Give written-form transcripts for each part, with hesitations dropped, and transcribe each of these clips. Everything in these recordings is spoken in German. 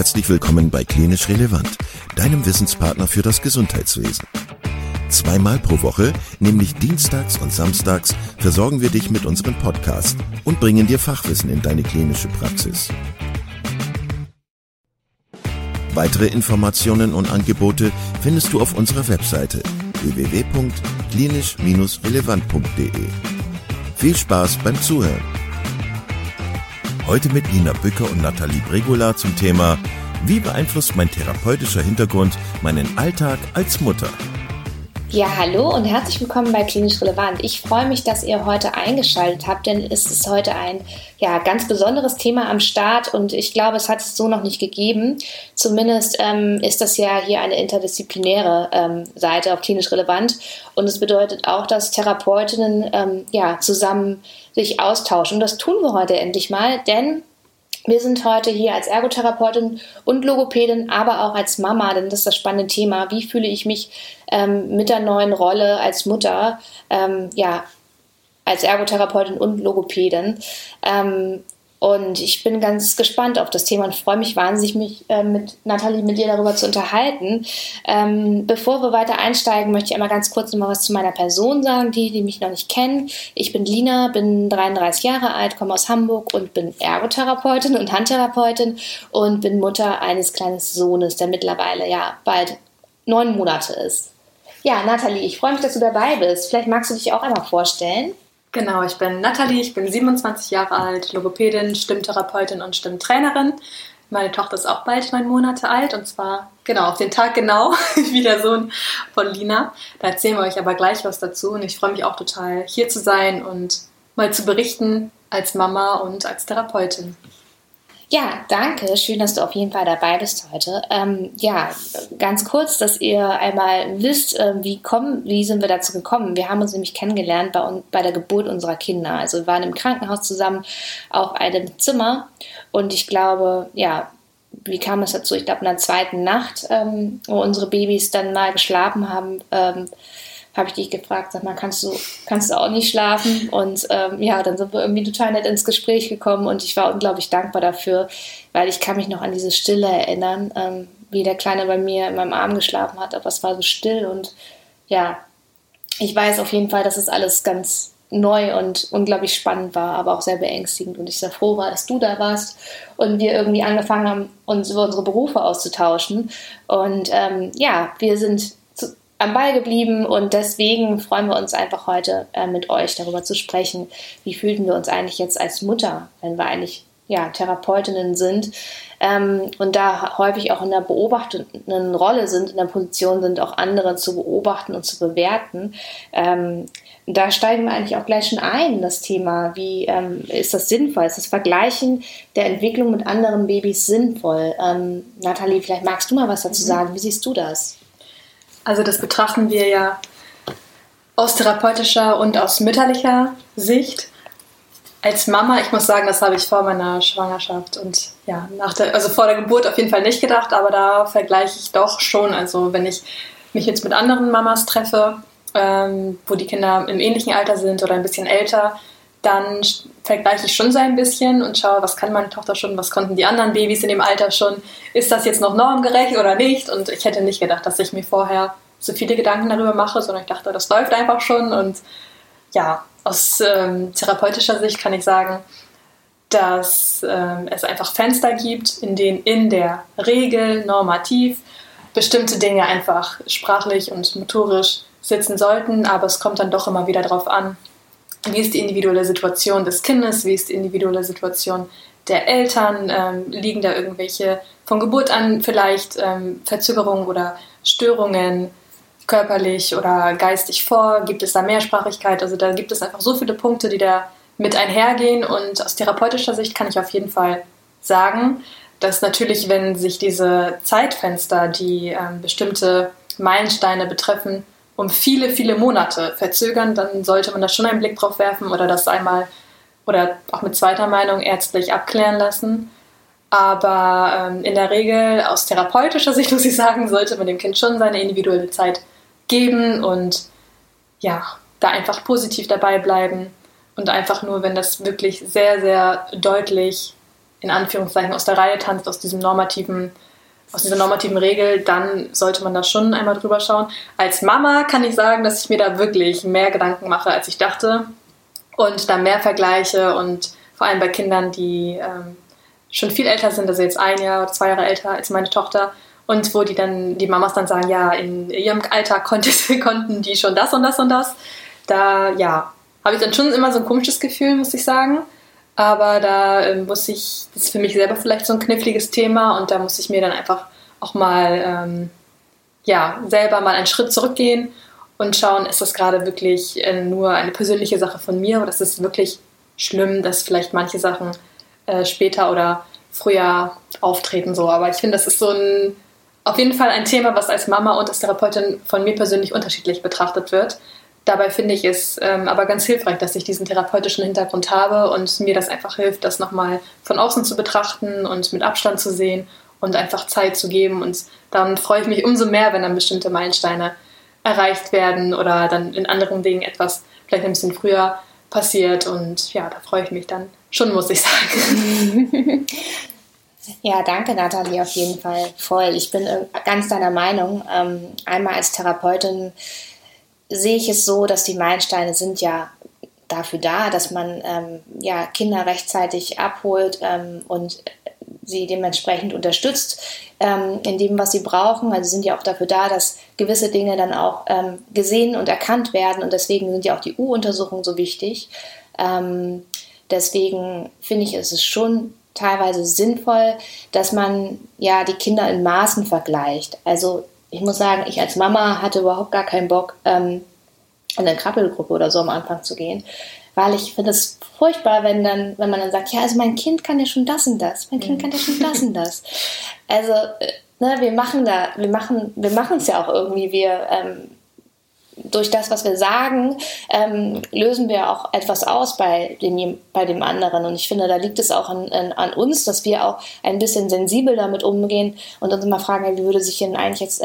Herzlich willkommen bei Klinisch Relevant, deinem Wissenspartner für das Gesundheitswesen. Zweimal pro Woche, nämlich dienstags und samstags, versorgen wir dich mit unserem Podcast und bringen dir Fachwissen in deine klinische Praxis. Weitere Informationen und Angebote findest du auf unserer Webseite www.klinisch-relevant.de. Viel Spaß beim Zuhören! Heute mit Lina Bücker und Nathalie Bregula zum Thema: Wie beeinflusst mein therapeutischer Hintergrund meinen Alltag als Mutter? Ja, hallo und herzlich willkommen bei Klinisch Relevant. Ich freue mich, dass ihr heute eingeschaltet habt, denn es ist heute ein ganz besonderes Thema am Start und ich glaube, es hat es so noch nicht gegeben. Zumindest ist das ja hier eine interdisziplinäre Seite auf Klinisch Relevant und es bedeutet auch, dass Therapeutinnen zusammen sich austauschen. Und das tun wir heute endlich mal, denn wir sind heute hier als Ergotherapeutin und Logopädin, aber auch als Mama, denn das ist das spannende Thema. Wie fühle ich mich mit der neuen Rolle als Mutter, als Ergotherapeutin und Logopädin? Und ich bin ganz gespannt auf das Thema und freue mich wahnsinnig, mich mit Nathalie, mit dir darüber zu unterhalten. Bevor wir weiter einsteigen, möchte ich einmal ganz kurz noch was zu meiner Person sagen, die mich noch nicht kennen. Ich bin Lina, bin 33 Jahre alt, komme aus Hamburg und bin Ergotherapeutin und Handtherapeutin und bin Mutter eines kleinen Sohnes, der mittlerweile bald 9 Monate ist. Ja, Nathalie, ich freue mich, dass du dabei bist. Vielleicht magst du dich auch einmal vorstellen. Genau, ich bin Nathalie, ich bin 27 Jahre alt, Logopädin, Stimmtherapeutin und Stimmtrainerin. Meine Tochter ist auch bald 9 Monate alt und zwar auf den Tag genau wie der Sohn von Lina. Da erzählen wir euch aber gleich was dazu und ich freue mich auch total, hier zu sein und mal zu berichten als Mama und als Therapeutin. Ja, danke. Schön, dass du auf jeden Fall dabei bist heute. Ganz kurz, dass ihr einmal wisst, wie sind wir dazu gekommen. Wir haben uns nämlich kennengelernt bei der Geburt unserer Kinder. Also wir waren im Krankenhaus zusammen auf einem Zimmer und ich glaube, wie kam es dazu? Ich glaube, in der zweiten Nacht, wo unsere Babys dann mal geschlafen haben, habe ich dich gefragt, sag mal, kannst du auch nicht schlafen? Und dann sind wir irgendwie total nett ins Gespräch gekommen und ich war unglaublich dankbar dafür, weil ich kann mich noch an diese Stille erinnern, wie der Kleine bei mir in meinem Arm geschlafen hat, aber es war so still und ich weiß auf jeden Fall, dass es alles ganz neu und unglaublich spannend war, aber auch sehr beängstigend und ich sehr froh war, dass du da warst und wir irgendwie angefangen haben, uns über unsere Berufe auszutauschen und wir sind am Ball geblieben und deswegen freuen wir uns einfach heute mit euch darüber zu sprechen, wie fühlten wir uns eigentlich jetzt als Mutter, wenn wir eigentlich Therapeutinnen sind und da häufig auch in der beobachtenden Rolle sind, in der Position sind, auch andere zu beobachten und zu bewerten. Da steigen wir eigentlich auch gleich schon ein in das Thema, wie ist das sinnvoll? Ist das Vergleichen der Entwicklung mit anderen Babys sinnvoll? Nathalie, vielleicht magst du mal was dazu sagen, wie siehst du das? Also das betrachten wir ja aus therapeutischer und aus mütterlicher Sicht. Als Mama, ich muss sagen, das habe ich vor meiner Schwangerschaft und vor der Geburt auf jeden Fall nicht gedacht, aber da vergleiche ich doch schon. Also wenn ich mich jetzt mit anderen Mamas treffe, wo die Kinder im ähnlichen Alter sind oder ein bisschen älter, dann vergleiche ich schon so ein bisschen und schaue, was kann meine Tochter schon, was konnten die anderen Babys in dem Alter schon, ist das jetzt noch normgerecht oder nicht? Und ich hätte nicht gedacht, dass ich mir vorher so viele Gedanken darüber mache, sondern ich dachte, das läuft einfach schon. Und aus therapeutischer Sicht kann ich sagen, dass es einfach Fenster gibt, in denen in der Regel normativ bestimmte Dinge einfach sprachlich und motorisch sitzen sollten, aber es kommt dann doch immer wieder drauf an, wie ist die individuelle Situation des Kindes, wie ist die individuelle Situation der Eltern, liegen da irgendwelche von Geburt an vielleicht Verzögerungen oder Störungen körperlich oder geistig vor, gibt es da Mehrsprachigkeit, also da gibt es einfach so viele Punkte, die da mit einhergehen und aus therapeutischer Sicht kann ich auf jeden Fall sagen, dass natürlich, wenn sich diese Zeitfenster, die bestimmte Meilensteine betreffen, um viele, viele Monate verzögern, dann sollte man da schon einen Blick drauf werfen oder das einmal oder auch mit zweiter Meinung ärztlich abklären lassen. Aber in der Regel, aus therapeutischer Sicht muss ich sagen, sollte man dem Kind schon seine individuelle Zeit geben und da einfach positiv dabei bleiben und einfach nur, wenn das wirklich sehr, sehr deutlich in Anführungszeichen aus der Reihe tanzt, aus dieser normativen Regel, dann sollte man da schon einmal drüber schauen. Als Mama kann ich sagen, dass ich mir da wirklich mehr Gedanken mache, als ich dachte und da mehr vergleiche und vor allem bei Kindern, die schon viel älter sind, also jetzt 1 Jahr oder 2 Jahre älter als meine Tochter und wo die Mamas dann sagen, ja, in ihrem Alter konnten die schon das und das und das. Da, ja, habe ich dann schon immer so ein komisches Gefühl, muss ich sagen. Aber da das ist für mich selber vielleicht so ein kniffliges Thema und da muss ich mir dann einfach auch mal, selber mal einen Schritt zurückgehen und schauen, ist das gerade wirklich nur eine persönliche Sache von mir oder ist es wirklich schlimm, dass vielleicht manche Sachen später oder früher auftreten so. Aber ich finde, das ist so auf jeden Fall ein Thema, was als Mama und als Therapeutin von mir persönlich unterschiedlich betrachtet wird. Dabei finde ich es aber ganz hilfreich, dass ich diesen therapeutischen Hintergrund habe und mir das einfach hilft, das nochmal von außen zu betrachten und mit Abstand zu sehen und einfach Zeit zu geben. Und dann freue ich mich umso mehr, wenn dann bestimmte Meilensteine erreicht werden oder dann in anderen Dingen etwas vielleicht ein bisschen früher passiert. Und ja, da freue ich mich dann schon, muss ich sagen. Ja, danke Nathalie auf jeden Fall voll. Ich bin ganz deiner Meinung. Einmal als Therapeutin sehe ich es so, dass die Meilensteine sind ja dafür da, dass man Kinder rechtzeitig abholt und sie dementsprechend unterstützt in dem, was sie brauchen. Also sind ja auch dafür da, dass gewisse Dinge dann auch gesehen und erkannt werden und deswegen sind ja auch die U-Untersuchungen so wichtig. Deswegen finde ich, ist es schon teilweise sinnvoll, dass man ja die Kinder in Maßen vergleicht. Also ich muss sagen, ich als Mama hatte überhaupt gar keinen Bock, in eine Krabbelgruppe oder so am Anfang zu gehen, weil ich finde es furchtbar, wenn man dann sagt, ja, also mein Kind kann ja schon das und das, Also, wir machen es ja auch irgendwie, durch das, was wir sagen, lösen wir auch etwas aus bei dem anderen. Und ich finde, da liegt es auch an uns, dass wir auch ein bisschen sensibel damit umgehen und uns mal fragen, wie würde sich denn eigentlich jetzt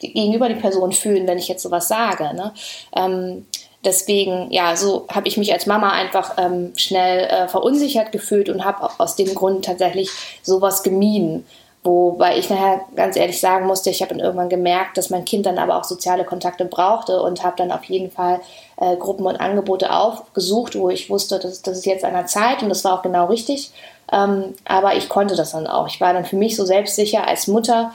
gegenüber die Person fühlen, wenn ich jetzt sowas sage. Ne? Deswegen, ja, so habe ich mich als Mama einfach schnell verunsichert gefühlt und habe aus dem Grund tatsächlich sowas gemieden. Wobei ich nachher ganz ehrlich sagen musste, ich habe dann irgendwann gemerkt, dass mein Kind dann aber auch soziale Kontakte brauchte und habe dann auf jeden Fall Gruppen und Angebote aufgesucht, wo ich wusste, das ist jetzt an der Zeit und das war auch genau richtig. Aber ich konnte das dann auch. Ich war dann für mich so selbstsicher als Mutter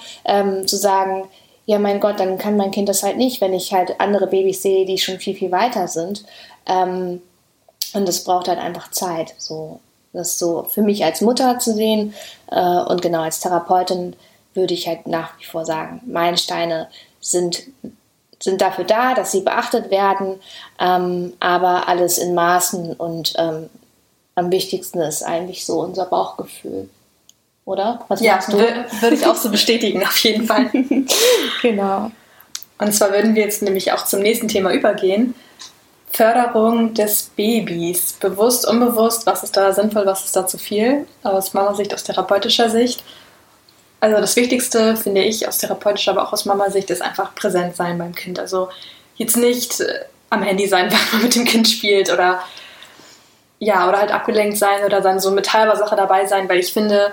zu sagen, ja mein Gott, dann kann mein Kind das halt nicht, wenn ich halt andere Babys sehe, die schon viel, viel weiter sind. Und das braucht halt einfach Zeit, so. Das so für mich als Mutter zu sehen und genau als Therapeutin würde ich halt nach wie vor sagen, Meilensteine sind dafür da, dass sie beachtet werden, aber alles in Maßen und am wichtigsten ist eigentlich so unser Bauchgefühl, oder? Was meinst du? Würde ich auch so bestätigen, auf jeden Fall. Genau. Und zwar würden wir jetzt nämlich auch zum nächsten Thema übergehen. Förderung des Babys. Bewusst, unbewusst, was ist da sinnvoll, was ist da zu viel? Aus Mama-Sicht, aus therapeutischer Sicht. Also das Wichtigste, finde ich, aus therapeutischer, aber auch aus Mama-Sicht, ist einfach präsent sein beim Kind. Also jetzt nicht am Handy sein, wenn man mit dem Kind spielt oder ja, oder halt abgelenkt sein oder dann so mit halber Sache dabei sein, weil ich finde,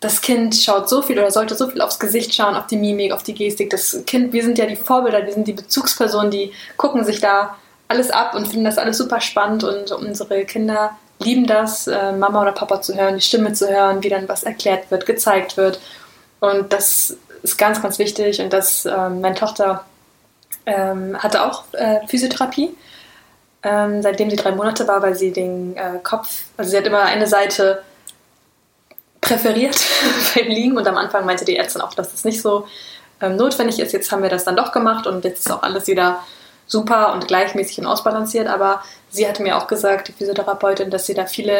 das Kind schaut so viel oder sollte so viel aufs Gesicht schauen, auf die Mimik, auf die Gestik. Das Kind, wir sind ja die Vorbilder, wir sind die Bezugspersonen, die gucken sich da alles ab und finden das alles super spannend und unsere Kinder lieben das, Mama oder Papa zu hören, die Stimme zu hören, wie dann was erklärt wird, gezeigt wird und das ist ganz, ganz wichtig und das, meine Tochter hatte auch Physiotherapie, seitdem sie 3 Monate war, weil sie den Kopf, also sie hat immer eine Seite präferiert beim Liegen und am Anfang meinte die Ärztin auch, dass das nicht so notwendig ist, jetzt haben wir das dann doch gemacht und jetzt ist auch alles wieder super und gleichmäßig und ausbalanciert, aber sie hatte mir auch gesagt, die Physiotherapeutin, dass sie da viele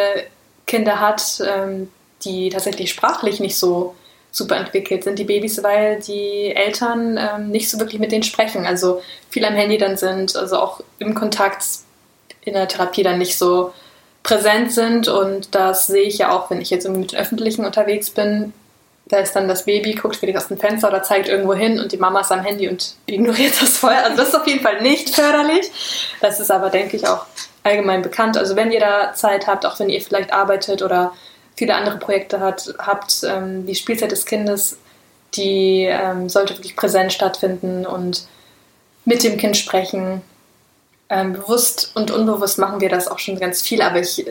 Kinder hat, die tatsächlich sprachlich nicht so super entwickelt sind, die Babys, weil die Eltern nicht so wirklich mit denen sprechen, also viel am Handy dann sind, also auch im Kontakt in der Therapie dann nicht so präsent sind und das sehe ich ja auch, wenn ich jetzt mit den Öffentlichen unterwegs bin, da ist dann das Baby, guckt vielleicht aus dem Fenster oder zeigt irgendwo hin und die Mama ist am Handy und ignoriert das voll. Also das ist auf jeden Fall nicht förderlich. Das ist aber, denke ich, auch allgemein bekannt. Also wenn ihr da Zeit habt, auch wenn ihr vielleicht arbeitet oder viele andere Projekte habt. Die Spielzeit des Kindes, die sollte wirklich präsent stattfinden und mit dem Kind sprechen. Bewusst und unbewusst machen wir das auch schon ganz viel, aber ich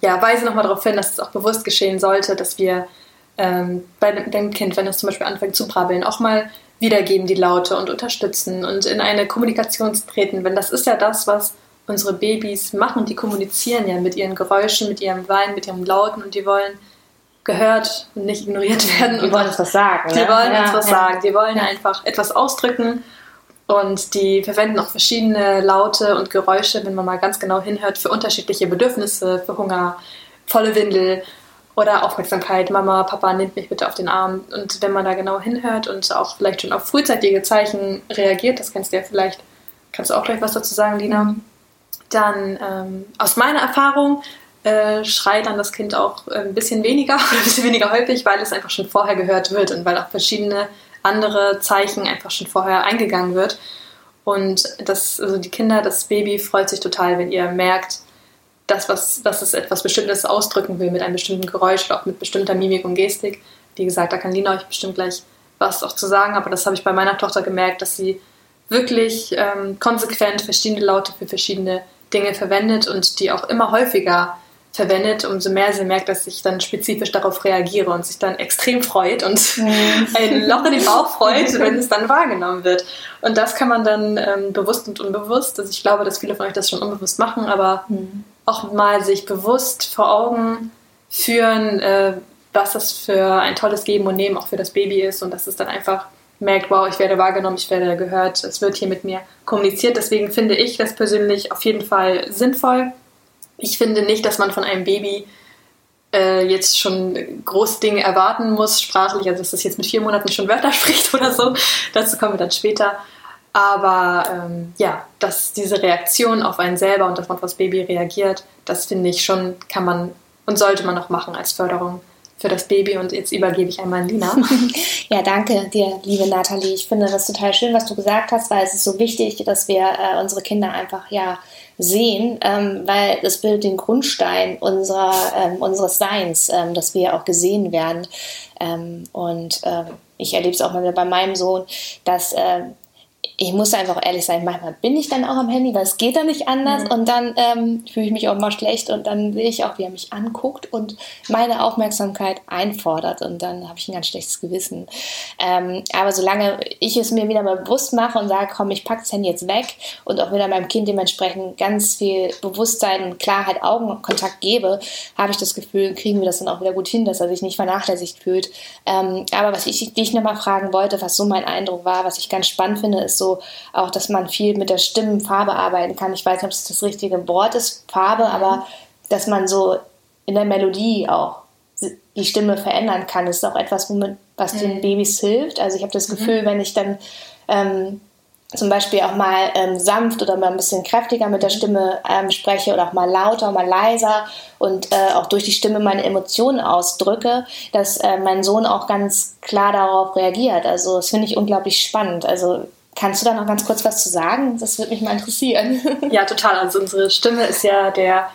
weise nochmal darauf hin, dass es auch bewusst geschehen sollte, dass wir bei dem Kind, wenn es zum Beispiel anfängt zu brabbeln, auch mal wiedergeben die Laute und unterstützen und in eine Kommunikation treten, denn das ist ja das, was unsere Babys machen. Die kommunizieren ja mit ihren Geräuschen, mit ihrem Weinen, mit ihren Lauten und die wollen gehört und nicht ignoriert werden. Die wollen uns was sagen. Die wollen uns was sagen. Die wollen einfach etwas ausdrücken. Und die verwenden auch verschiedene Laute und Geräusche, wenn man mal ganz genau hinhört, für unterschiedliche Bedürfnisse, für Hunger, volle Windel oder Aufmerksamkeit. Mama, Papa, nimmt mich bitte auf den Arm. Und wenn man da genau hinhört und auch vielleicht schon auf frühzeitige Zeichen reagiert, das kannst du auch gleich was dazu sagen, Lina, dann aus meiner Erfahrung schreit dann das Kind auch ein bisschen weniger häufig, weil es einfach schon vorher gehört wird und weil auch verschiedene andere Zeichen einfach schon vorher eingegangen wird. Und das Baby freut sich total, wenn ihr merkt, dass es etwas Bestimmtes ausdrücken will mit einem bestimmten Geräusch oder auch mit bestimmter Mimik und Gestik. Wie gesagt, da kann Lina euch bestimmt gleich was auch zu sagen, aber das habe ich bei meiner Tochter gemerkt, dass sie wirklich konsequent verschiedene Laute für verschiedene Dinge verwendet und die auch immer häufiger verwendet, umso mehr sie merkt, dass ich dann spezifisch darauf reagiere und sich dann extrem freut und ein Loch in den Bauch freut, wenn es dann wahrgenommen wird. Und das kann man dann bewusst und unbewusst, also ich glaube, dass viele von euch das schon unbewusst machen, aber auch mal sich bewusst vor Augen führen, was das für ein tolles Geben und Nehmen auch für das Baby ist und dass es dann einfach merkt, wow, ich werde wahrgenommen, ich werde gehört, es wird hier mit mir kommuniziert. Deswegen finde ich das persönlich auf jeden Fall sinnvoll. Ich finde nicht, dass man von einem Baby jetzt schon große Dinge erwarten muss, sprachlich, also dass das jetzt mit 4 Monaten schon Wörter spricht oder so. Dazu kommen wir dann später. Aber dass diese Reaktion auf einen selber und dass man auf das Baby reagiert, das finde ich schon, kann man und sollte man auch machen als Förderung für das Baby. Und jetzt übergebe ich einmal an Lina. Ja, danke dir, liebe Nathalie. Ich finde das total schön, was du gesagt hast, weil es ist so wichtig, dass wir unsere Kinder einfach sehen, weil das bildet den Grundstein unseres Seins, dass wir auch gesehen werden. Ich erlebe es auch mal wieder bei meinem Sohn, dass ich muss einfach ehrlich sein, manchmal bin ich dann auch am Handy, weil es geht dann nicht anders und dann fühle ich mich auch mal schlecht und dann sehe ich auch, wie er mich anguckt und meine Aufmerksamkeit einfordert und dann habe ich ein ganz schlechtes Gewissen. Aber solange ich es mir wieder mal bewusst mache und sage, komm, ich packe das Handy jetzt weg und auch wieder meinem Kind dementsprechend ganz viel Bewusstsein und Klarheit, Augenkontakt gebe, habe ich das Gefühl, kriegen wir das dann auch wieder gut hin, dass er sich nicht vernachlässigt fühlt. Aber was ich dich nochmal fragen wollte, was so mein Eindruck war, was ich ganz spannend finde, ist so auch, dass man viel mit der Stimmenfarbe arbeiten kann. Ich weiß nicht, ob es das richtige Wort ist, Farbe, aber dass man so in der Melodie auch die Stimme verändern kann. Das ist auch etwas, was den Babys hilft. Also ich habe das Gefühl, wenn ich dann zum Beispiel auch mal sanft oder mal ein bisschen kräftiger mit der Stimme spreche oder auch mal lauter, mal leiser und auch durch die Stimme meine Emotionen ausdrücke, dass mein Sohn auch ganz klar darauf reagiert. Also das finde ich unglaublich spannend. Also kannst du da noch ganz kurz was zu sagen? Das würde mich mal interessieren. Ja, total. Also unsere Stimme ist ja der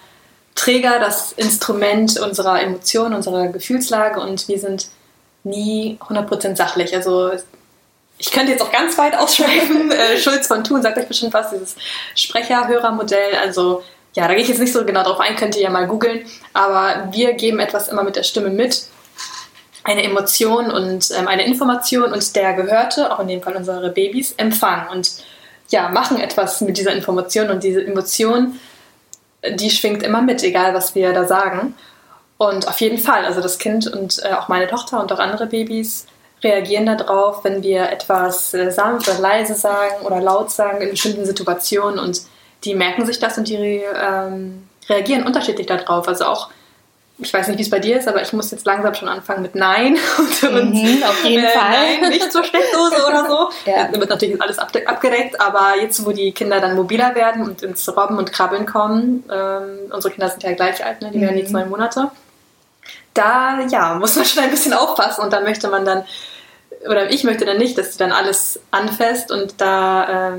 Träger, das Instrument unserer Emotionen, unserer Gefühlslage und wir sind nie 100% sachlich. Also ich könnte jetzt auch ganz weit ausschweifen. Schulz von Thun sagt euch bestimmt was, dieses Sprecher-Hörer-Modell. Also ja, da gehe ich jetzt nicht so genau drauf ein, könnt ihr ja mal googeln. Aber wir geben etwas immer mit der Stimme mit. Eine Emotion und eine Information und der Gehörte, auch in dem Fall unsere Babys, empfangen und machen etwas mit dieser Information und diese Emotion, die schwingt immer mit, egal was wir da sagen. Und auf jeden Fall, also das Kind und auch meine Tochter und auch andere Babys reagieren darauf, wenn wir etwas sanft oder leise sagen oder laut sagen in bestimmten Situationen und die merken sich das und die reagieren unterschiedlich darauf, also auch ich weiß nicht, wie es bei dir ist, aber ich muss jetzt langsam schon anfangen mit Nein und auf jeden Fall. Nein, nicht zur Steckdose oder so. Ja. Da wird natürlich alles abgedeckt, aber jetzt, wo die Kinder dann mobiler werden und ins Robben und Krabbeln kommen, unsere Kinder sind ja gleich alt, ne? Die werden jetzt 9 Monate, da muss man schon ein bisschen aufpassen und da möchte man dann oder ich möchte dann nicht, dass sie dann alles anfasst, und da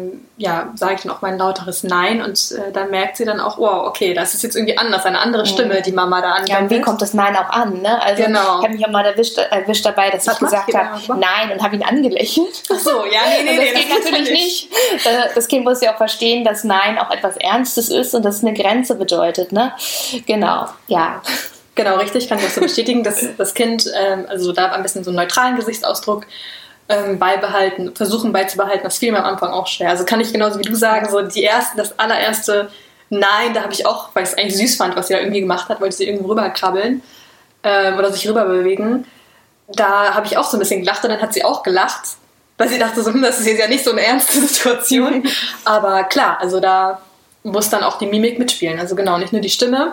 sage ich dann auch mein lauteres Nein, und dann merkt sie dann auch, wow, okay, das ist jetzt irgendwie anders, eine andere Stimme, die Mama da anwendet. Ja, und wie kommt das Nein auch an, ne? Also genau. Ich habe mich auch mal erwischt dabei, dass ich gesagt habe, nein, und habe ihn angelächelt. Ach so, ja, nee, das geht natürlich nicht. Das Kind muss ja auch verstehen, dass Nein auch etwas Ernstes ist und dass es eine Grenze bedeutet, ne? Genau, ja. Genau, richtig, kann ich das so bestätigen, dass das Kind also da ein bisschen so einen neutralen Gesichtsausdruck beizubehalten, das fiel mir am Anfang auch schwer. Also kann ich genauso wie du sagen, so das allererste Nein, da habe ich auch, weil ich es eigentlich süß fand, was sie da irgendwie gemacht hat, wollte sie irgendwo rüberkrabbeln oder sich rüberbewegen. Da habe ich auch so ein bisschen gelacht, und dann hat sie auch gelacht, weil sie dachte so, das ist jetzt ja nicht so eine ernste Situation. Aber klar, also da muss dann auch die Mimik mitspielen. Also genau, nicht nur die Stimme,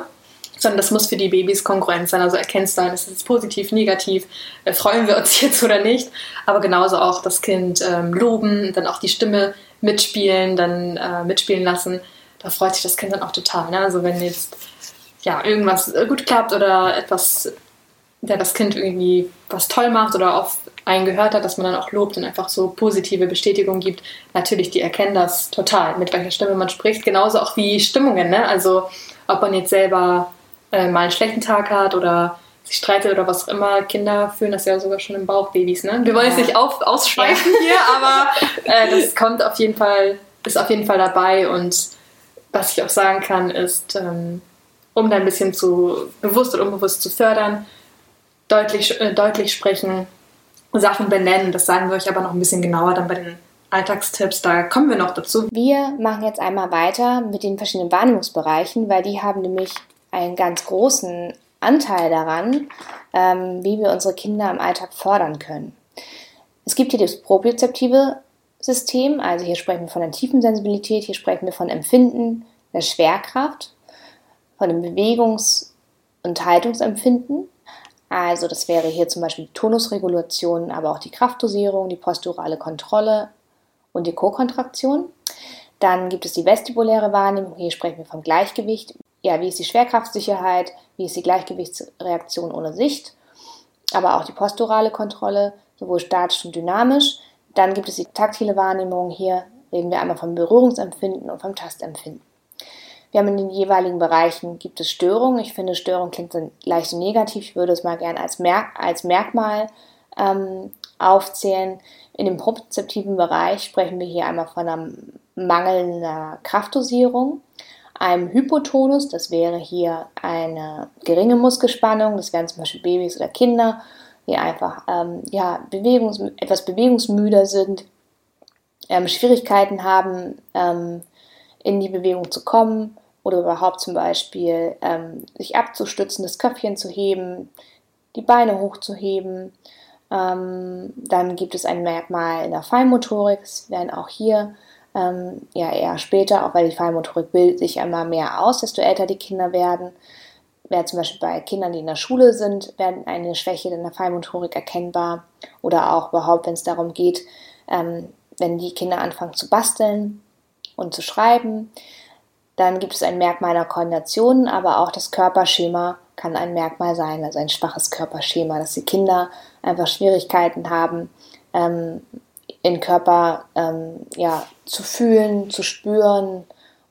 sondern das muss für die Babys kongruent sein, also erkennst du, ist es jetzt positiv, negativ, freuen wir uns jetzt oder nicht, aber genauso auch das Kind loben, dann auch die Stimme mitspielen, dann mitspielen lassen, da freut sich das Kind dann auch total, ne? Also wenn jetzt irgendwas gut klappt oder etwas, das Kind irgendwie was toll macht oder auf einen gehört hat, dass man dann auch lobt und einfach so positive Bestätigung gibt, natürlich, die erkennen das total, mit welcher Stimme man spricht, genauso auch wie Stimmungen, ne? Also ob man jetzt selber mal einen schlechten Tag hat oder sich streitet oder was auch immer. Kinder fühlen das ja sogar schon im Bauch, Babys, ne? Wir wollen jetzt nicht ausschweifen hier, aber das kommt auf jeden Fall, ist auf jeden Fall dabei. Und was ich auch sagen kann, ist, um da ein bisschen zu bewusst und unbewusst zu fördern, deutlich sprechen, Sachen benennen. Das sagen wir euch aber noch ein bisschen genauer dann bei den Alltagstipps, da kommen wir noch dazu. Wir machen jetzt einmal weiter mit den verschiedenen Wahrnehmungsbereichen, weil die haben nämlich einen ganz großen Anteil daran, wie wir unsere Kinder im Alltag fördern können. Es gibt hier das propriozeptive System, also hier sprechen wir von der tiefen Sensibilität, hier sprechen wir von Empfinden, der Schwerkraft, von dem Bewegungs- und Haltungsempfinden. Also das wäre hier zum Beispiel die Tonusregulation, aber auch die Kraftdosierung, die posturale Kontrolle und die Co-Kontraktion. Dann gibt es die vestibuläre Wahrnehmung, hier sprechen wir vom Gleichgewicht. Ja, wie ist die Schwerkraftsicherheit, wie ist die Gleichgewichtsreaktion ohne Sicht, aber auch die posturale Kontrolle, sowohl statisch und dynamisch. Dann gibt es die taktile Wahrnehmung, hier reden wir einmal vom Berührungsempfinden und vom Tastempfinden. Wir haben in den jeweiligen Bereichen, gibt es Störungen. Ich finde, Störung klingt dann leicht so negativ, ich würde es mal gerne als Merkmal aufzählen. In dem propriozeptiven Bereich sprechen wir hier einmal von einer mangelnden Kraftdosierung, einem Hypotonus, das wäre hier eine geringe Muskelspannung, das wären zum Beispiel Babys oder Kinder, die einfach etwas bewegungsmüder sind, Schwierigkeiten haben, in die Bewegung zu kommen oder überhaupt zum Beispiel sich abzustützen, das Köpfchen zu heben, die Beine hochzuheben. Dann gibt es ein Merkmal in der Feinmotorik, es werden auch hier eher später, auch weil die Feinmotorik bildet sich einmal mehr aus, desto älter die Kinder werden. Wäre zum Beispiel bei Kindern, die in der Schule sind, werden eine Schwäche in der Feinmotorik erkennbar, oder auch überhaupt, wenn es darum geht, wenn die Kinder anfangen zu basteln und zu schreiben. Dann gibt es ein Merkmal der Koordination, aber auch das Körperschema kann ein Merkmal sein, also ein schwaches Körperschema, dass die Kinder einfach Schwierigkeiten haben, den Körper zu fühlen, zu spüren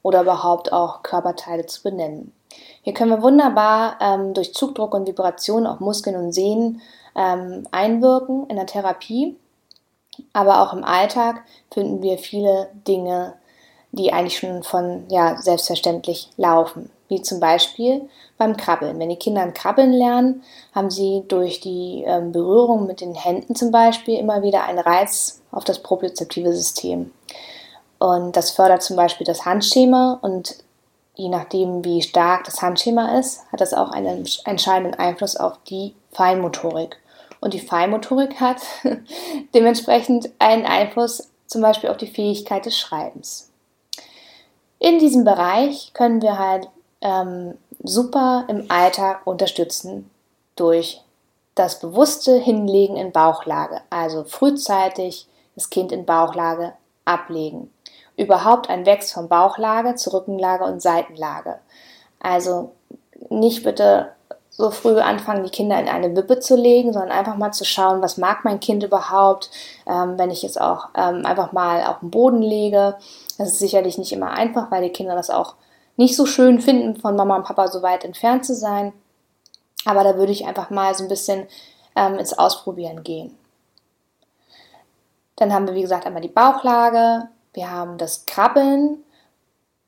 oder überhaupt auch Körperteile zu benennen. Hier können wir wunderbar durch Zugdruck und Vibration auf Muskeln und Sehnen einwirken in der Therapie, aber auch im Alltag finden wir viele Dinge, die eigentlich schon von selbstverständlich laufen, wie zum Beispiel beim Krabbeln. Wenn die Kinder ein Krabbeln lernen, haben sie durch die Berührung mit den Händen zum Beispiel immer wieder einen Reiz auf das propriozeptive System. Und das fördert zum Beispiel das Handschema, und je nachdem, wie stark das Handschema ist, hat das auch einen entscheidenden Einfluss auf die Feinmotorik. Und die Feinmotorik hat dementsprechend einen Einfluss zum Beispiel auf die Fähigkeit des Schreibens. In diesem Bereich können wir halt super im Alltag unterstützen durch das bewusste Hinlegen in Bauchlage, also frühzeitig das Kind in Bauchlage ablegen. Überhaupt ein Wechsel von Bauchlage zu Rückenlage und Seitenlage. Also nicht bitte so früh anfangen, die Kinder in eine Wippe zu legen, sondern einfach mal zu schauen, was mag mein Kind überhaupt, wenn ich jetzt auch einfach mal auf den Boden lege. Das ist sicherlich nicht immer einfach, weil die Kinder das auch nicht so schön finden, von Mama und Papa so weit entfernt zu sein. Aber da würde ich einfach mal so ein bisschen ins Ausprobieren gehen. Dann haben wir, wie gesagt, einmal die Bauchlage, wir haben das Krabbeln,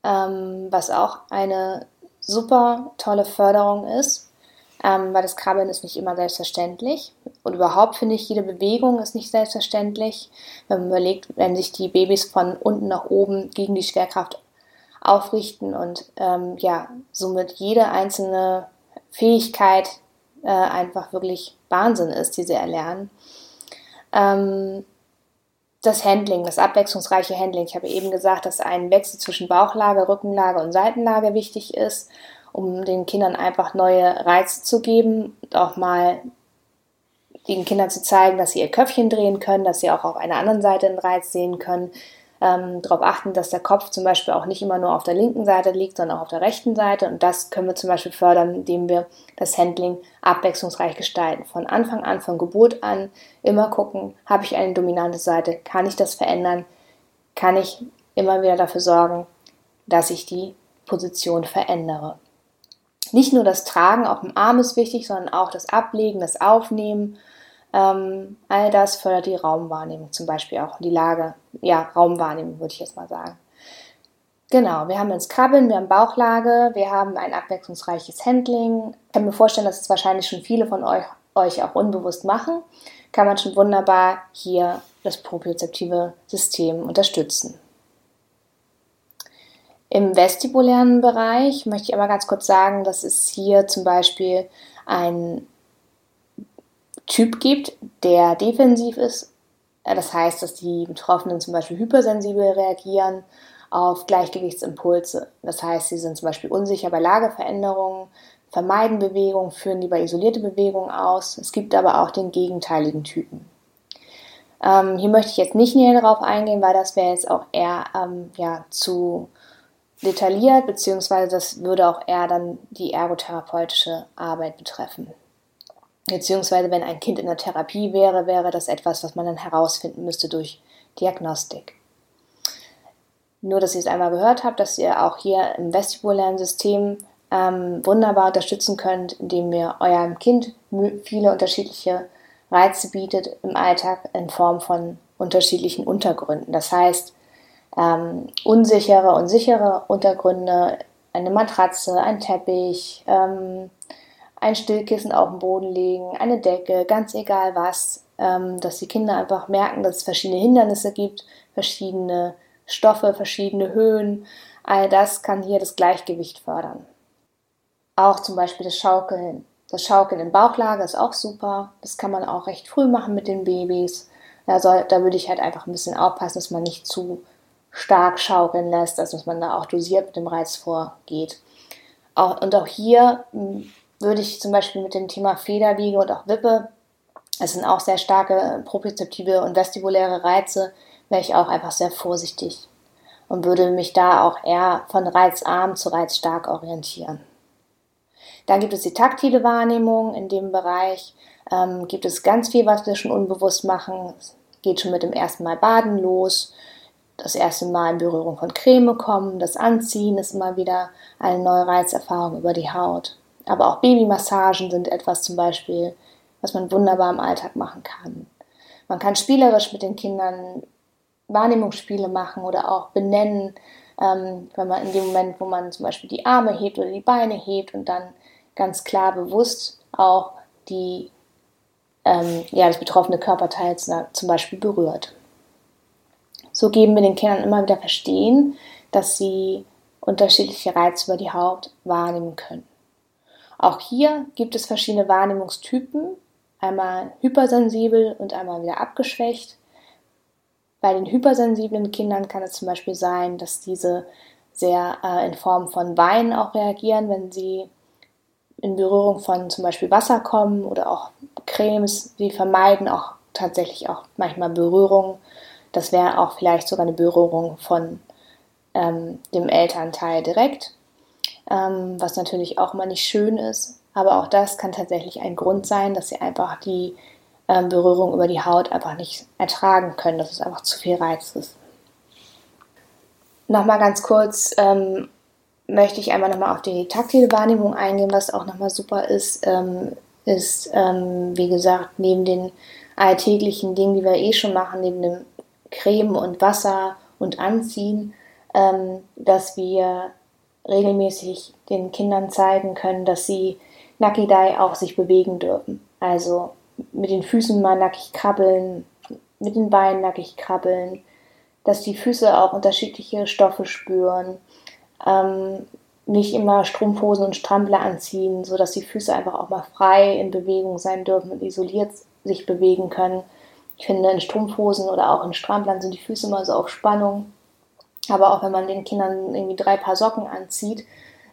was auch eine super tolle Förderung ist, weil das Krabbeln ist nicht immer selbstverständlich. Und überhaupt finde ich, jede Bewegung ist nicht selbstverständlich. Wenn man überlegt, wenn sich die Babys von unten nach oben gegen die Schwerkraft aufrichten und somit jede einzelne Fähigkeit einfach wirklich Wahnsinn ist, die sie erlernen. Das Handling, das abwechslungsreiche Handling. Ich habe eben gesagt, dass ein Wechsel zwischen Bauchlage, Rückenlage und Seitenlage wichtig ist, um den Kindern einfach neue Reize zu geben und auch mal den Kindern zu zeigen, dass sie ihr Köpfchen drehen können, dass sie auch auf einer anderen Seite einen Reiz sehen können. Darauf achten, dass der Kopf zum Beispiel auch nicht immer nur auf der linken Seite liegt, sondern auch auf der rechten Seite. Und das können wir zum Beispiel fördern, indem wir das Handling abwechslungsreich gestalten. Von Anfang an, von Geburt an, immer gucken, habe ich eine dominante Seite, kann ich das verändern, kann ich immer wieder dafür sorgen, dass ich die Position verändere. Nicht nur das Tragen auf dem Arm ist wichtig, sondern auch das Ablegen, das Aufnehmen. All das fördert die Raumwahrnehmung, zum Beispiel auch die Lage, Raumwahrnehmung würde ich jetzt mal sagen. Genau, wir haben ins Krabbeln, wir haben Bauchlage, wir haben ein abwechslungsreiches Handling. Ich kann mir vorstellen, dass es wahrscheinlich schon viele von euch auch unbewusst machen. Kann man schon wunderbar hier das propriozeptive System unterstützen. Im vestibulären Bereich möchte ich aber ganz kurz sagen, dass es hier zum Beispiel ein Typ gibt, der defensiv ist. Das heißt, dass die Betroffenen zum Beispiel hypersensibel reagieren auf Gleichgewichtsimpulse. Das heißt, sie sind zum Beispiel unsicher bei Lageveränderungen, vermeiden Bewegungen, führen lieber isolierte Bewegungen aus. Es gibt aber auch den gegenteiligen Typen. Hier möchte ich jetzt nicht näher darauf eingehen, weil das wäre jetzt auch eher zu detailliert, beziehungsweise das würde auch eher dann die ergotherapeutische Arbeit betreffen. Beziehungsweise, wenn ein Kind in der Therapie wäre, wäre das etwas, was man dann herausfinden müsste durch Diagnostik. Nur, dass ihr es einmal gehört habt, dass ihr auch hier im vestibulären System wunderbar unterstützen könnt, indem ihr eurem Kind viele unterschiedliche Reize bietet im Alltag in Form von unterschiedlichen Untergründen. Das heißt, unsichere und sichere Untergründe, eine Matratze, ein Teppich, ein Stillkissen auf den Boden legen, eine Decke, ganz egal was, dass die Kinder einfach merken, dass es verschiedene Hindernisse gibt, verschiedene Stoffe, verschiedene Höhen. All das kann hier das Gleichgewicht fördern. Auch zum Beispiel das Schaukeln. Das Schaukeln in Bauchlage ist auch super. Das kann man auch recht früh machen mit den Babys. Da würde ich halt einfach ein bisschen aufpassen, dass man nicht zu stark schaukeln lässt, also dass man da auch dosiert mit dem Reiz vorgeht. Auch hier würde ich zum Beispiel mit dem Thema Federwiege und auch Wippe, es sind auch sehr starke propriozeptive und vestibuläre Reize, wäre ich auch einfach sehr vorsichtig und würde mich da auch eher von reizarm zu reizstark orientieren. Dann gibt es die taktile Wahrnehmung in dem Bereich, gibt es ganz viel, was wir schon unbewusst machen. Es geht schon mit dem ersten Mal baden los, das erste Mal in Berührung von Creme kommen, das Anziehen ist immer wieder eine neue Reizerfahrung über die Haut. Aber auch Babymassagen sind etwas zum Beispiel, was man wunderbar im Alltag machen kann. Man kann spielerisch mit den Kindern Wahrnehmungsspiele machen oder auch benennen, wenn man in dem Moment, wo man zum Beispiel die Arme hebt oder die Beine hebt und dann ganz klar bewusst auch das betroffene Körperteil zum Beispiel berührt. So geben wir den Kindern immer wieder verstehen, dass sie unterschiedliche Reize über die Haut wahrnehmen können. Auch hier gibt es verschiedene Wahrnehmungstypen, einmal hypersensibel und einmal wieder abgeschwächt. Bei den hypersensiblen Kindern kann es zum Beispiel sein, dass diese sehr in Form von Weinen auch reagieren, wenn sie in Berührung von zum Beispiel Wasser kommen oder auch Cremes. Sie vermeiden auch tatsächlich auch manchmal Berührung. Das wäre auch vielleicht sogar eine Berührung von dem Elternteil direkt. Was natürlich auch mal nicht schön ist. Aber auch das kann tatsächlich ein Grund sein, dass sie einfach die Berührung über die Haut einfach nicht ertragen können, dass es einfach zu viel Reiz ist. Nochmal ganz kurz möchte ich einmal nochmal auf die taktile Wahrnehmung eingehen, was auch nochmal super ist, wie gesagt, neben den alltäglichen Dingen, die wir schon machen, neben dem Creme und Wasser und Anziehen, dass wir regelmäßig den Kindern zeigen können, dass sie Nakidai auch sich bewegen dürfen. Also mit den Füßen mal nackig krabbeln, mit den Beinen nackig krabbeln, dass die Füße auch unterschiedliche Stoffe spüren, nicht immer Strumpfhosen und Strampler anziehen, sodass die Füße einfach auch mal frei in Bewegung sein dürfen und isoliert sich bewegen können. Ich finde, in Strumpfhosen oder auch in Stramplern sind die Füße immer so auf Spannung. Aber auch wenn man den Kindern irgendwie 3 Paar Socken anzieht,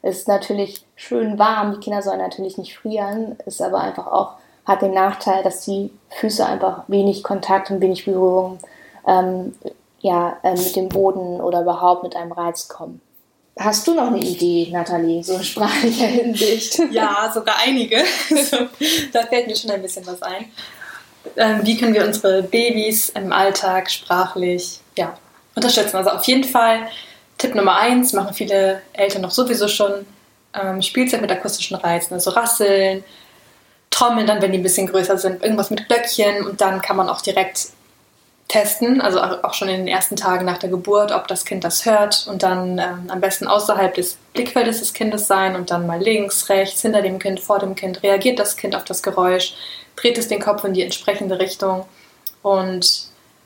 ist es natürlich schön warm. Die Kinder sollen natürlich nicht frieren, ist aber einfach auch, hat den Nachteil, dass die Füße einfach wenig Kontakt und wenig Berührung mit dem Boden oder überhaupt mit einem Reiz kommen. Hast du noch eine Idee, Nathalie, so in sprachlicher Hinsicht? Ja, sogar einige. Da fällt mir schon ein bisschen was ein. Wie können wir unsere Babys im Alltag sprachlich unterstützen? Also auf jeden Fall Tipp Nummer 1, machen viele Eltern noch sowieso schon Spielzeit mit akustischen Reizen, also Rasseln, Trommeln dann, wenn die ein bisschen größer sind, irgendwas mit Glöckchen, und dann kann man auch direkt testen, also auch schon in den ersten Tagen nach der Geburt, ob das Kind das hört, und dann am besten außerhalb des Blickfeldes des Kindes sein und dann mal links, rechts, hinter dem Kind, vor dem Kind, reagiert das Kind auf das Geräusch, dreht es den Kopf in die entsprechende Richtung. Und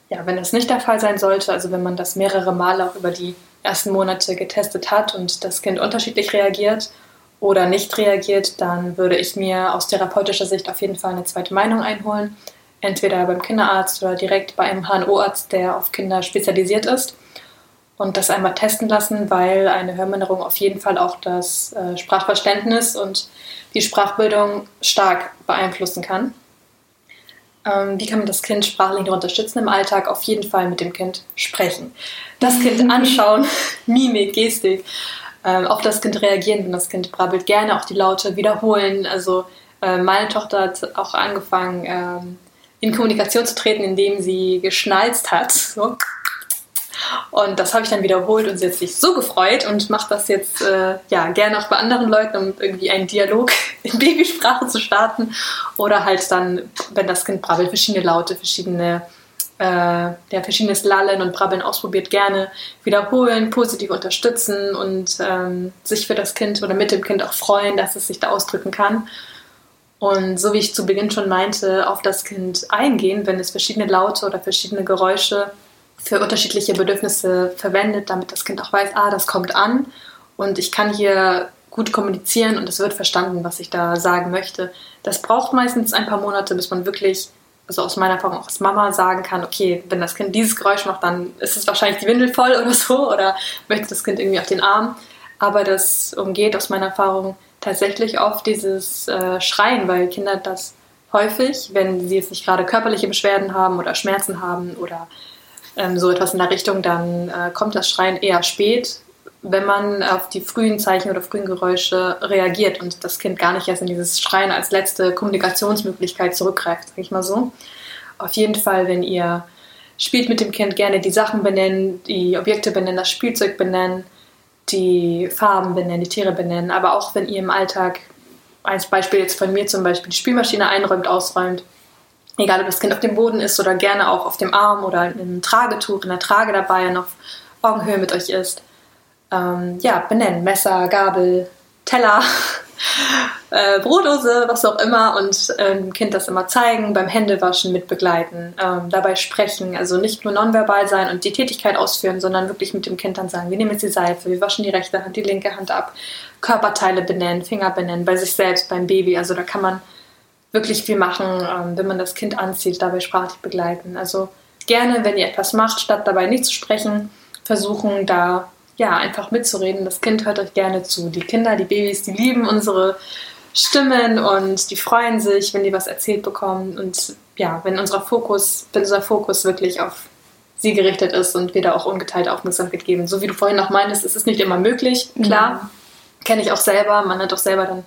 ja, wenn das nicht der Fall sein sollte, also wenn man das mehrere Male auch über die ersten Monate getestet hat und das Kind unterschiedlich reagiert oder nicht reagiert, dann würde ich mir aus therapeutischer Sicht auf jeden Fall eine zweite Meinung einholen. Entweder beim Kinderarzt oder direkt bei einem HNO-Arzt, der auf Kinder spezialisiert ist, und das einmal testen lassen, weil eine Hörminderung auf jeden Fall auch das Sprachverständnis und die Sprachbildung stark beeinflussen kann. Wie kann man das Kind sprachlich unterstützen im Alltag? Auf jeden Fall mit dem Kind sprechen. Das Kind anschauen, Mimik, Gestik, auf das Kind reagieren, wenn das Kind brabbelt, gerne auch die Laute wiederholen. Also meine Tochter hat auch angefangen, in Kommunikation zu treten, indem sie geschnalzt hat. So. Und das habe ich dann wiederholt und sie hat sich so gefreut und macht das jetzt gerne auch bei anderen Leuten, um irgendwie einen Dialog in Babysprache zu starten. Oder halt dann, wenn das Kind brabbelt, verschiedene Laute, verschiedenes Lallen und Brabbeln ausprobiert, gerne wiederholen, positiv unterstützen und sich für das Kind oder mit dem Kind auch freuen, dass es sich da ausdrücken kann. Und so wie ich zu Beginn schon meinte, auf das Kind eingehen, wenn es verschiedene Laute oder verschiedene Geräusche für unterschiedliche Bedürfnisse verwendet, damit das Kind auch weiß, das kommt an und ich kann hier gut kommunizieren und es wird verstanden, was ich da sagen möchte. Das braucht meistens ein paar Monate, bis man wirklich, also aus meiner Erfahrung auch als Mama, sagen kann, okay, wenn das Kind dieses Geräusch macht, dann ist es wahrscheinlich die Windel voll oder so, oder möchte das Kind irgendwie auf den Arm. Aber das umgeht aus meiner Erfahrung tatsächlich oft dieses Schreien, weil Kinder das häufig, wenn sie jetzt nicht gerade körperliche Beschwerden haben oder Schmerzen haben oder so etwas in der Richtung, dann kommt das Schreien eher spät, wenn man auf die frühen Zeichen oder frühen Geräusche reagiert und das Kind gar nicht erst in dieses Schreien als letzte Kommunikationsmöglichkeit zurückgreift, sage ich mal so. Auf jeden Fall, wenn ihr spielt mit dem Kind, gerne die Sachen benennen, die Objekte benennen, das Spielzeug benennen, die Farben benennen, die Tiere benennen, aber auch wenn ihr im Alltag, als Beispiel jetzt von mir zum Beispiel, die Spülmaschine einräumt, ausräumt, egal ob das Kind auf dem Boden ist oder gerne auch auf dem Arm oder in einem Tragetuch, in der Trage dabei und auf Augenhöhe mit euch ist, benennen, Messer, Gabel, Teller, Brotdose, was auch immer, und dem Kind das immer zeigen, beim Händewaschen mit begleiten, dabei sprechen, also nicht nur nonverbal sein und die Tätigkeit ausführen, sondern wirklich mit dem Kind dann sagen, wir nehmen jetzt die Seife, wir waschen die rechte Hand, die linke Hand ab, Körperteile benennen, Finger benennen, bei sich selbst, beim Baby, also da kann man wirklich viel machen, wenn man das Kind anzieht, dabei sprachlich begleiten. Also gerne, wenn ihr etwas macht, statt dabei nicht zu sprechen, versuchen da einfach mitzureden. Das Kind hört euch gerne zu. Die Kinder, die Babys, die lieben unsere Stimmen und die freuen sich, wenn die was erzählt bekommen. Und wenn unser Fokus wirklich auf sie gerichtet ist und wir da auch ungeteilte Aufmerksamkeit geben. So wie du vorhin noch meintest, ist es nicht immer möglich. Klar, kenne ich auch selber. Man hat auch selber dann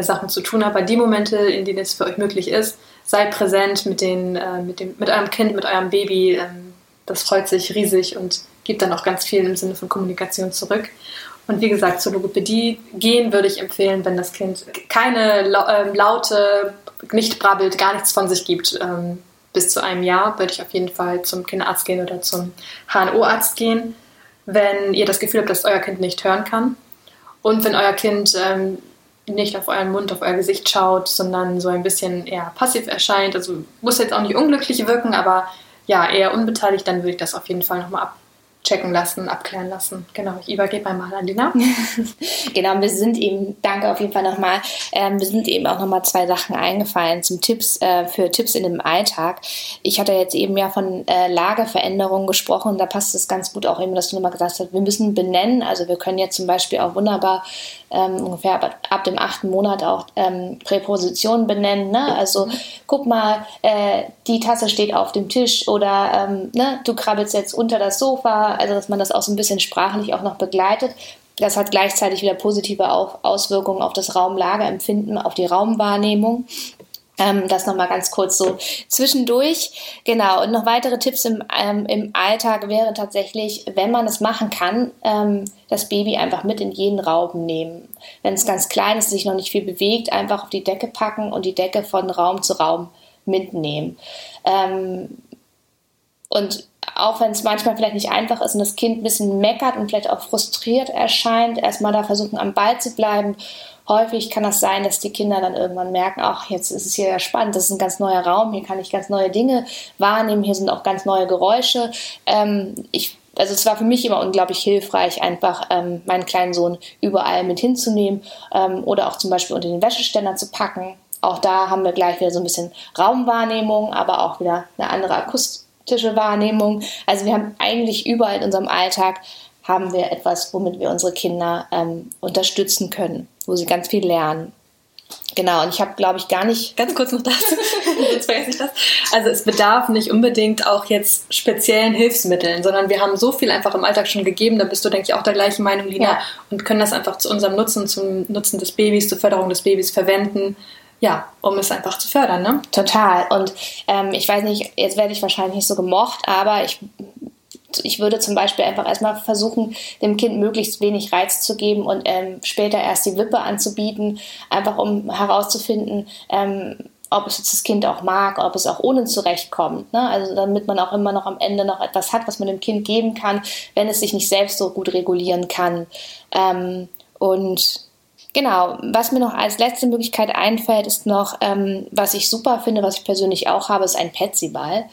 Sachen zu tun habt, aber die Momente, in denen es für euch möglich ist, seid präsent mit eurem Kind, mit eurem Baby. Das freut sich riesig und gibt dann auch ganz viel im Sinne von Kommunikation zurück. Und wie gesagt, zur Logopädie gehen würde ich empfehlen, wenn das Kind keine Laute, nicht brabbelt, gar nichts von sich gibt. Bis zu einem Jahr würde ich auf jeden Fall zum Kinderarzt gehen oder zum HNO-Arzt gehen, wenn ihr das Gefühl habt, dass euer Kind nicht hören kann. Und wenn euer Kind nicht auf euren Mund, auf euer Gesicht schaut, sondern so ein bisschen eher passiv erscheint, also muss jetzt auch nicht unglücklich wirken, aber ja, eher unbeteiligt, dann würde ich das auf jeden Fall nochmal abchecken lassen, abklären lassen. Genau, ich übergebe einmal an Lina. Genau, danke auf jeden Fall nochmal, mir sind eben auch nochmal zwei Sachen eingefallen für Tipps in dem Alltag. Ich hatte jetzt eben ja von Lageveränderungen gesprochen, da passt es ganz gut auch eben, dass du nochmal gesagt hast, wir müssen benennen, also wir können jetzt zum Beispiel auch wunderbar ungefähr ab dem 8. Monat auch Präpositionen benennen, ne? Also guck mal, die Tasse steht auf dem Tisch oder du krabbelst jetzt unter das Sofa, also dass man das auch so ein bisschen sprachlich auch noch begleitet. Das hat gleichzeitig wieder positive Auswirkungen auf das Raumlageempfinden, auf die Raumwahrnehmung. Das nochmal ganz kurz so zwischendurch. Genau, und noch weitere Tipps im Alltag wäre tatsächlich, wenn man es machen kann, das Baby einfach mit in jeden Raum nehmen. Wenn es ganz klein ist, sich noch nicht viel bewegt, einfach auf die Decke packen und die Decke von Raum zu Raum mitnehmen. Und auch wenn es manchmal vielleicht nicht einfach ist und das Kind ein bisschen meckert und vielleicht auch frustriert erscheint, erstmal da versuchen, am Ball zu bleiben. Häufig kann das sein, dass die Kinder dann irgendwann merken, ach, jetzt ist es hier ja spannend, das ist ein ganz neuer Raum, hier kann ich ganz neue Dinge wahrnehmen, hier sind auch ganz neue Geräusche. Also es war für mich immer unglaublich hilfreich, einfach meinen kleinen Sohn überall mit hinzunehmen oder auch zum Beispiel unter den Wäscheständer zu packen. Auch da haben wir gleich wieder so ein bisschen Raumwahrnehmung, aber auch wieder eine andere akustische Wahrnehmung. Also wir haben eigentlich überall in unserem Alltag haben wir etwas, womit wir unsere Kinder unterstützen können, wo sie ganz viel lernen. Genau, und ich habe, glaube ich, gar nicht... Ganz kurz noch das, sonst vergesse ich das. Also es bedarf nicht unbedingt auch jetzt speziellen Hilfsmitteln, sondern wir haben so viel einfach im Alltag schon gegeben, da bist du, denke ich, auch der gleichen Meinung, Lina, ja. Und können das einfach zu unserem Nutzen, zum Nutzen des Babys, zur Förderung des Babys verwenden, ja, um es einfach zu fördern, ne? Total, und ich weiß nicht, jetzt werde ich wahrscheinlich nicht so gemocht, aber ich würde zum Beispiel einfach erstmal versuchen, dem Kind möglichst wenig Reiz zu geben und später erst die Wippe anzubieten, einfach um herauszufinden, ob es jetzt das Kind auch mag, ob es auch ohne zurechtkommt. Ne? Also damit man auch immer noch am Ende noch etwas hat, was man dem Kind geben kann, wenn es sich nicht selbst so gut regulieren kann. Und genau, was mir noch als letzte Möglichkeit einfällt, ist noch, was ich super finde, was ich persönlich auch habe, ist ein Petsyball.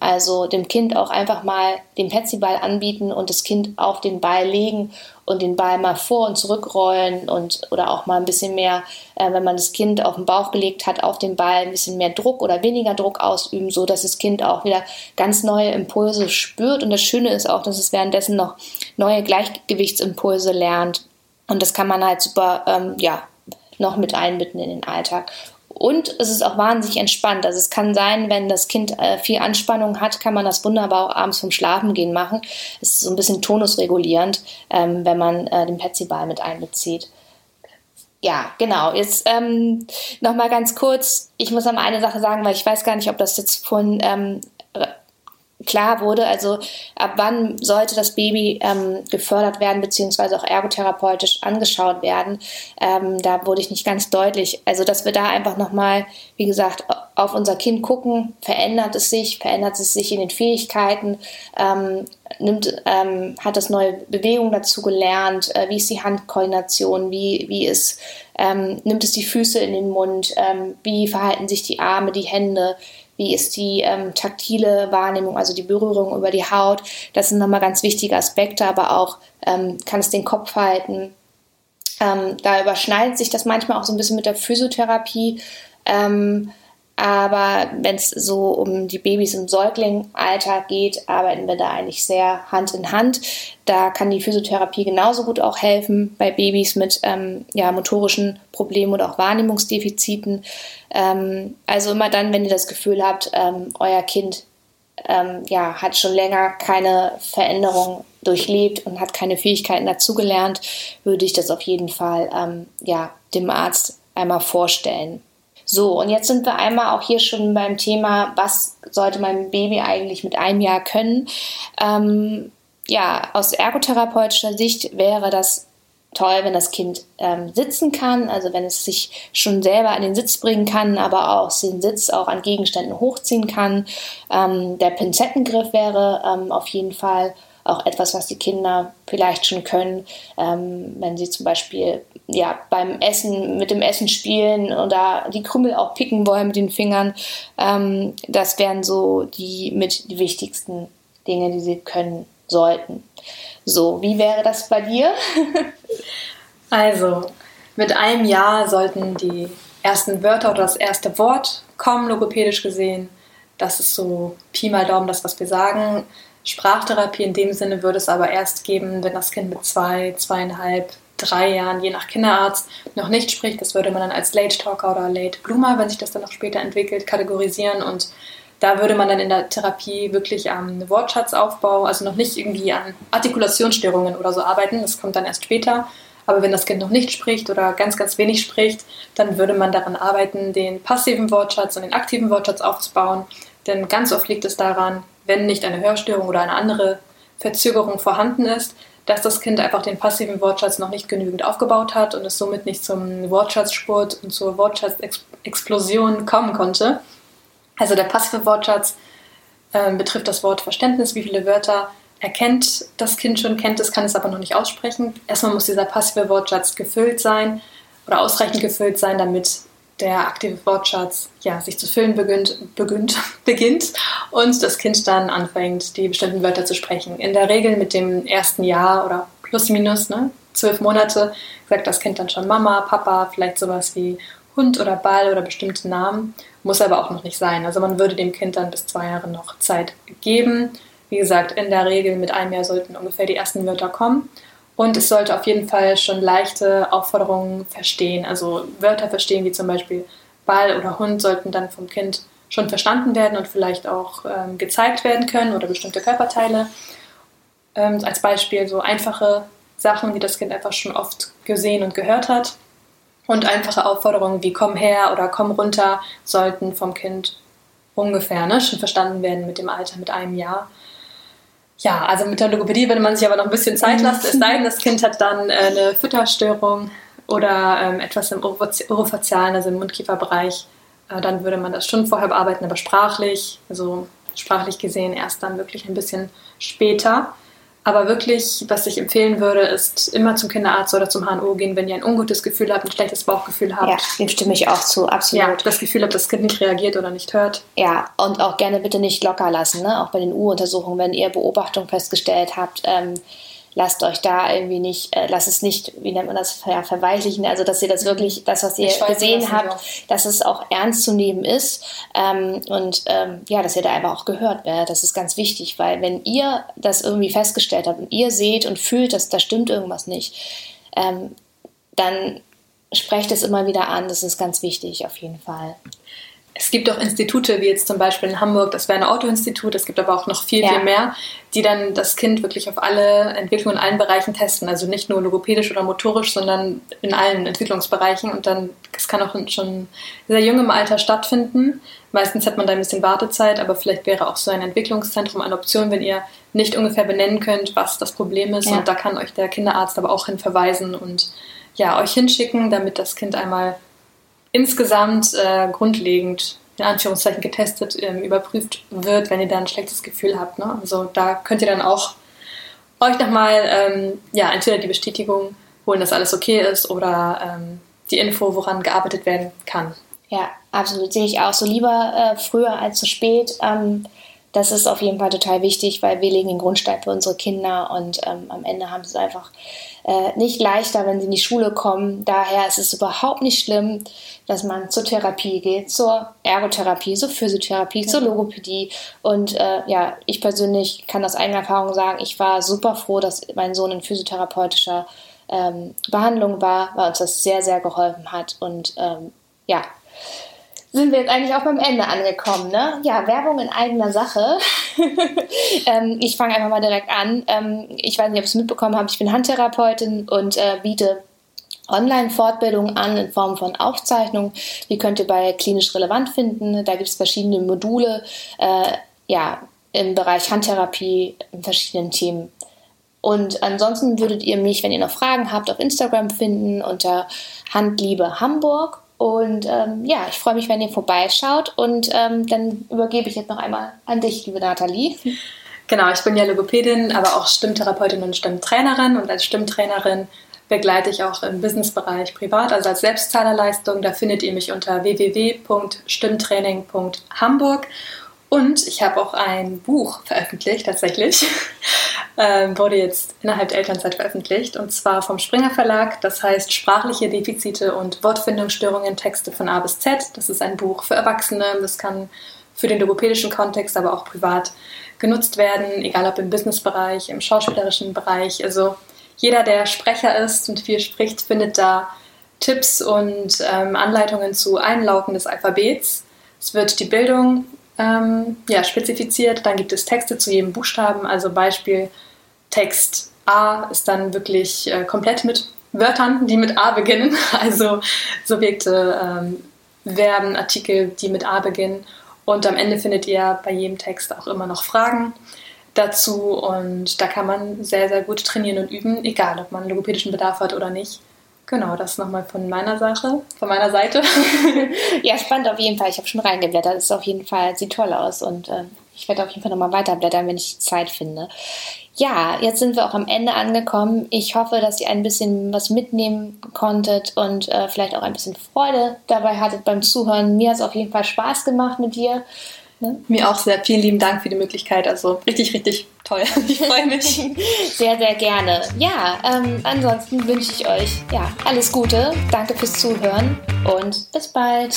Also dem Kind auch einfach mal den Petsyball anbieten und das Kind auf den Ball legen und den Ball mal vor- und zurückrollen oder auch mal ein bisschen mehr, wenn man das Kind auf den Bauch gelegt hat, auf den Ball ein bisschen mehr Druck oder weniger Druck ausüben, so dass das Kind auch wieder ganz neue Impulse spürt. Und das Schöne ist auch, dass es währenddessen noch neue Gleichgewichtsimpulse lernt. Und das kann man halt super noch mit einbinden in den Alltag. Und es ist auch wahnsinnig entspannt. Also es kann sein, wenn das Kind viel Anspannung hat, kann man das wunderbar auch abends vorm Schlafengehen machen. Es ist so ein bisschen tonusregulierend, wenn man den Petsyball mit einbezieht. Ja, genau. Jetzt nochmal ganz kurz. Ich muss noch eine Sache sagen, weil ich weiß gar nicht, ob das jetzt von... klar wurde, also ab wann sollte das Baby gefördert werden, beziehungsweise auch ergotherapeutisch angeschaut werden, da wurde ich nicht ganz deutlich. Also dass wir da einfach nochmal, wie gesagt, auf unser Kind gucken, verändert es sich in den Fähigkeiten, hat es neue Bewegungen dazu gelernt, wie ist die Handkoordination, nimmt es die Füße in den Mund, wie verhalten sich die Arme, die Hände, wie ist die taktile Wahrnehmung, also die Berührung über die Haut. Das sind nochmal ganz wichtige Aspekte, aber auch kann es den Kopf halten. Da überschneidet sich das manchmal auch so ein bisschen mit der Physiotherapie. Aber wenn es so um die Babys im Säuglingalter geht, arbeiten wir da eigentlich sehr Hand in Hand. Da kann die Physiotherapie genauso gut auch helfen bei Babys mit motorischen Problemen oder auch Wahrnehmungsdefiziten. Also immer dann, wenn ihr das Gefühl habt, euer Kind hat schon länger keine Veränderung durchlebt und hat keine Fähigkeiten dazugelernt, würde ich das auf jeden Fall dem Arzt einmal vorstellen. So, und jetzt sind wir einmal auch hier schon beim Thema, was sollte mein Baby eigentlich mit einem Jahr können? Aus ergotherapeutischer Sicht wäre das toll, wenn das Kind sitzen kann, also wenn es sich schon selber an den Sitz bringen kann, aber auch den Sitz auch an Gegenständen hochziehen kann. Der Pinzettengriff wäre auf jeden Fall auch etwas, was die Kinder vielleicht schon können, wenn sie zum Beispiel beim Essen, mit dem Essen spielen oder die Krümel auch picken wollen mit den Fingern. Das wären so die wichtigsten Dinge, die sie können sollten. So, wie wäre das bei dir? Also, mit einem Jahr sollten die ersten Wörter oder das erste Wort kommen, logopädisch gesehen. Das ist so Pi mal Daumen, das, was wir sagen. Sprachtherapie in dem Sinne würde es aber erst geben, wenn das Kind mit 2, 2,5, 3 Jahren, je nach Kinderarzt, noch nicht spricht. Das würde man dann als Late Talker oder Late Bloomer, wenn sich das dann noch später entwickelt, kategorisieren. Und da würde man dann in der Therapie wirklich am Wortschatzaufbau, also noch nicht irgendwie an Artikulationsstörungen oder so arbeiten. Das kommt dann erst später. Aber wenn das Kind noch nicht spricht oder ganz, ganz wenig spricht, dann würde man daran arbeiten, den passiven Wortschatz und den aktiven Wortschatz aufzubauen. Denn ganz oft liegt es daran, wenn nicht eine Hörstörung oder eine andere Verzögerung vorhanden ist, dass das Kind einfach den passiven Wortschatz noch nicht genügend aufgebaut hat und es somit nicht zum Wortschatzsport und zur Wortschatzexplosion kommen konnte. Also der passive Wortschatz betrifft das Wortverständnis, wie viele Wörter erkennt das Kind schon, kennt es, kann es aber noch nicht aussprechen. Erstmal muss dieser passive Wortschatz gefüllt sein oder ausreichend gefüllt sein, damit der aktive Wortschatz sich zu füllen beginnt und das Kind dann anfängt, die bestimmten Wörter zu sprechen. In der Regel mit dem ersten Jahr oder plus minus 12 Monate sagt das Kind dann schon Mama, Papa, vielleicht sowas wie Hund oder Ball oder bestimmte Namen, muss aber auch noch nicht sein. Also man würde dem Kind dann bis 2 Jahre noch Zeit geben. Wie gesagt, in der Regel mit einem Jahr sollten ungefähr die ersten Wörter kommen. Und es sollte auf jeden Fall schon leichte Aufforderungen verstehen. Also Wörter verstehen, wie zum Beispiel Ball oder Hund, sollten dann vom Kind schon verstanden werden und vielleicht auch gezeigt werden können oder bestimmte Körperteile. Als Beispiel so einfache Sachen, die das Kind einfach schon oft gesehen und gehört hat. Und einfache Aufforderungen wie komm her oder komm runter sollten vom Kind ungefähr schon verstanden werden mit dem Alter, mit einem Jahr. Ja, also mit der Logopädie würde man sich aber noch ein bisschen Zeit lassen, es sei denn, das Kind hat dann eine Fütterstörung oder etwas im Orofazialen, also im Mundkieferbereich, dann würde man das schon vorher bearbeiten, aber sprachlich gesehen erst dann wirklich ein bisschen später. Aber wirklich, was ich empfehlen würde, ist immer zum Kinderarzt oder zum HNO gehen, wenn ihr ein ungutes Gefühl habt, ein schlechtes Bauchgefühl habt. Ja, dem stimme ich auch zu, absolut. Ja, das Gefühl habt, das Kind nicht reagiert oder nicht hört. Ja, und auch gerne bitte nicht locker lassen, auch bei den U-Untersuchungen, wenn ihr Beobachtung festgestellt habt, lasst euch da irgendwie nicht, lasst es nicht, wie nennt man das, verweichlichen, also dass ihr das wirklich, das, was ihr gesehen habt, dass es auch ernst zu nehmen ist dass ihr da einfach auch gehört werdet. Das ist ganz wichtig, weil wenn ihr das irgendwie festgestellt habt und ihr seht und fühlt, dass da stimmt irgendwas nicht, dann sprecht es immer wieder an, das ist ganz wichtig auf jeden Fall. Es gibt auch Institute, wie jetzt zum Beispiel in Hamburg, das Werner Otto Institut, es gibt aber auch noch viel mehr, die dann das Kind wirklich auf alle Entwicklungen in allen Bereichen testen. Also nicht nur logopädisch oder motorisch, sondern in allen Entwicklungsbereichen. Und dann, es kann auch schon sehr jung im Alter stattfinden. Meistens hat man da ein bisschen Wartezeit, aber vielleicht wäre auch so ein Entwicklungszentrum eine Option, wenn ihr nicht ungefähr benennen könnt, was das Problem ist. Ja. Und da kann euch der Kinderarzt aber auch hin verweisen und euch hinschicken, damit das Kind einmal insgesamt grundlegend, in Anführungszeichen, getestet, überprüft wird, wenn ihr da ein schlechtes Gefühl habt. Also da könnt ihr dann auch euch nochmal entweder die Bestätigung holen, dass alles okay ist oder die Info, woran gearbeitet werden kann. Ja, absolut, sehe ich auch. So lieber früher als zu spät. Das ist auf jeden Fall total wichtig, weil wir legen den Grundstein für unsere Kinder und am Ende haben sie es einfach nicht leichter, wenn sie in die Schule kommen. Daher ist es überhaupt nicht schlimm, dass man zur Therapie geht, zur Ergotherapie, zur Physiotherapie, zur Logopädie. Und ich persönlich kann aus eigener Erfahrung sagen, ich war super froh, dass mein Sohn in physiotherapeutischer Behandlung war, weil uns das sehr, sehr geholfen hat. Und sind wir jetzt eigentlich auch beim Ende angekommen, ne? Ja, Werbung in eigener Sache. Ich fange einfach mal direkt an. Ich weiß nicht, ob ihr es mitbekommen habt, ich bin Handtherapeutin und biete Online-Fortbildungen an in Form von Aufzeichnungen. Die könnt ihr bei Klinisch Relevant finden. Da gibt es verschiedene Module im Bereich Handtherapie in verschiedenen Themen. Und ansonsten würdet ihr mich, wenn ihr noch Fragen habt, auf Instagram finden unter Handliebe Hamburg. Und ich freue mich, wenn ihr vorbeischaut. Und dann übergebe ich jetzt noch einmal an dich, liebe Nathalie. Genau, ich bin ja Logopädin, aber auch Stimmtherapeutin und Stimmtrainerin. Und als Stimmtrainerin begleite ich auch im Businessbereich privat, also als Selbstzahlerleistung. Da findet ihr mich unter www.stimmtraining.hamburg. Und ich habe auch ein Buch veröffentlicht, tatsächlich. Wurde jetzt innerhalb der Elternzeit veröffentlicht, und zwar vom Springer Verlag. Das heißt Sprachliche Defizite und Wortfindungsstörungen – Texte von A bis Z. Das ist ein Buch für Erwachsene. Das kann für den logopädischen Kontext, aber auch privat genutzt werden, egal ob im Businessbereich, im schauspielerischen Bereich. Also jeder, der Sprecher ist und viel spricht, findet da Tipps und Anleitungen zu Einlaufen des Alphabets. Es wird die Bildung spezifiziert, dann gibt es Texte zu jedem Buchstaben, also Beispiel Text A ist dann wirklich komplett mit Wörtern, die mit A beginnen, also Subjekte, Verben, Artikel, die mit A beginnen, und am Ende findet ihr bei jedem Text auch immer noch Fragen dazu, und da kann man sehr, sehr gut trainieren und üben, egal ob man logopädischen Bedarf hat oder nicht. Genau, das nochmal von meiner Seite. Ja, spannend auf jeden Fall. Ich habe schon reingeblättert. Es ist auf jeden Fall, sieht toll aus, und ich werde auf jeden Fall nochmal weiterblättern, wenn ich Zeit finde. Ja, jetzt sind wir auch am Ende angekommen. Ich hoffe, dass ihr ein bisschen was mitnehmen konntet und vielleicht auch ein bisschen Freude dabei hattet beim Zuhören. Mir hat es auf jeden Fall Spaß gemacht mit dir. Ne? Mir auch sehr. Vielen lieben Dank für die Möglichkeit. Also richtig, richtig toll. Ich freue mich. Sehr, sehr gerne. Ja, ansonsten wünsche ich euch alles Gute. Danke fürs Zuhören und bis bald.